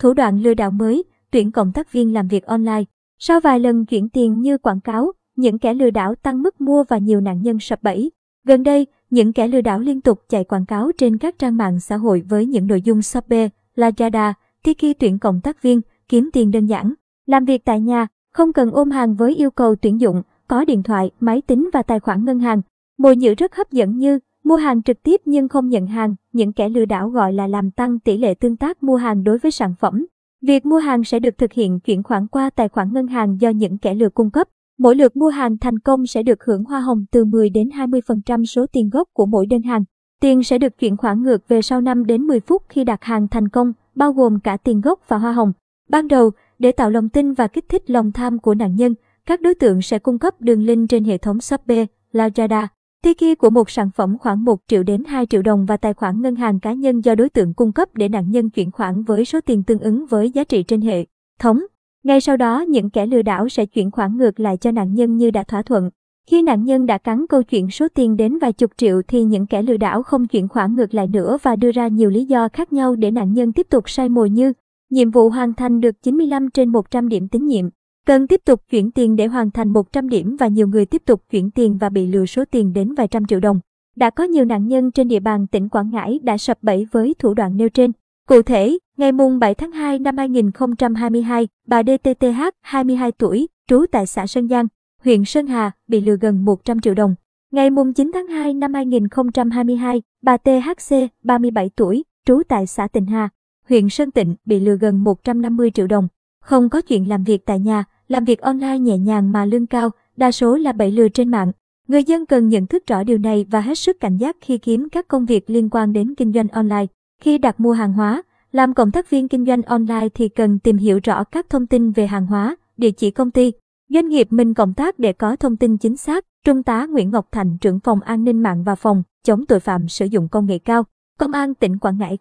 Thủ đoạn lừa đảo mới, tuyển cộng tác viên làm việc online. Sau vài lần chuyển tiền như quảng cáo, những kẻ lừa đảo tăng mức mua và nhiều nạn nhân sập bẫy. Gần đây, những kẻ lừa đảo liên tục chạy quảng cáo trên các trang mạng xã hội với những nội dung Shopee, Lazada, Tiki tuyển cộng tác viên, kiếm tiền đơn giản, làm việc tại nhà, không cần ôm hàng với yêu cầu tuyển dụng, có điện thoại, máy tính và tài khoản ngân hàng. Mồi nhử rất hấp dẫn như mua hàng trực tiếp nhưng không nhận hàng, những kẻ lừa đảo gọi là làm tăng tỷ lệ tương tác mua hàng đối với sản phẩm. Việc mua hàng sẽ được thực hiện chuyển khoản qua tài khoản ngân hàng do những kẻ lừa cung cấp. Mỗi lượt mua hàng thành công sẽ được hưởng hoa hồng từ 10 đến 20% số tiền gốc của mỗi đơn hàng. Tiền sẽ được chuyển khoản ngược về sau 5 đến 10 phút khi đặt hàng thành công, bao gồm cả tiền gốc và hoa hồng. Ban đầu, để tạo lòng tin và kích thích lòng tham của nạn nhân, các đối tượng sẽ cung cấp đường link trên hệ thống Shopee, Lazada, Tiki của một sản phẩm khoảng 1 triệu đến 2 triệu đồng và tài khoản ngân hàng cá nhân do đối tượng cung cấp để nạn nhân chuyển khoản với số tiền tương ứng với giá trị trên hệ thống. Ngay sau đó, những kẻ lừa đảo sẽ chuyển khoản ngược lại cho nạn nhân như đã thỏa thuận. Khi nạn nhân đã cắn câu chuyện số tiền đến vài chục triệu thì những kẻ lừa đảo không chuyển khoản ngược lại nữa và đưa ra nhiều lý do khác nhau để nạn nhân tiếp tục sai mồi như nhiệm vụ hoàn thành được 95 trên 100 điểm tín nhiệm, cần tiếp tục chuyển tiền để hoàn thành 100 điểm và nhiều người tiếp tục chuyển tiền và bị lừa số tiền đến vài trăm triệu đồng. Đã có nhiều nạn nhân trên địa bàn tỉnh Quảng Ngãi đã sập bẫy với thủ đoạn nêu trên. Cụ thể, ngày 7 tháng 2 năm 2022, bà DTTH, 22 tuổi, trú tại xã Sơn Giang, huyện Sơn Hà, bị lừa gần 100 triệu đồng. Ngày 9 tháng 2 năm 2022, bà THC, 37 tuổi, trú tại xã Tịnh Hà, huyện Sơn Tịnh, bị lừa gần 150 triệu đồng. Không có chuyện làm việc tại nhà, làm việc online nhẹ nhàng mà lương cao, đa số là bẫy lừa trên mạng. Người dân cần nhận thức rõ điều này và hết sức cảnh giác khi kiếm các công việc liên quan đến kinh doanh online. Khi đặt mua hàng hóa, làm cộng tác viên kinh doanh online thì cần tìm hiểu rõ các thông tin về hàng hóa, địa chỉ công ty, doanh nghiệp mình cộng tác để có thông tin chính xác. Trung tá Nguyễn Ngọc Thành, trưởng phòng an ninh mạng và phòng chống tội phạm sử dụng công nghệ cao, Công an tỉnh Quảng Ngãi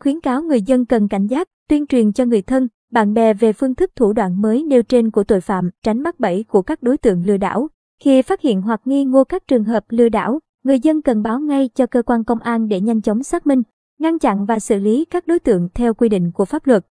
khuyến cáo người dân cần cảnh giác, tuyên truyền cho người thân, bạn bè về phương thức thủ đoạn mới nêu trên của tội phạm, tránh mắc bẫy của các đối tượng lừa đảo. Khi phát hiện hoặc nghi ngờ các trường hợp lừa đảo, người dân cần báo ngay cho cơ quan công an để nhanh chóng xác minh, ngăn chặn và xử lý các đối tượng theo quy định của pháp luật.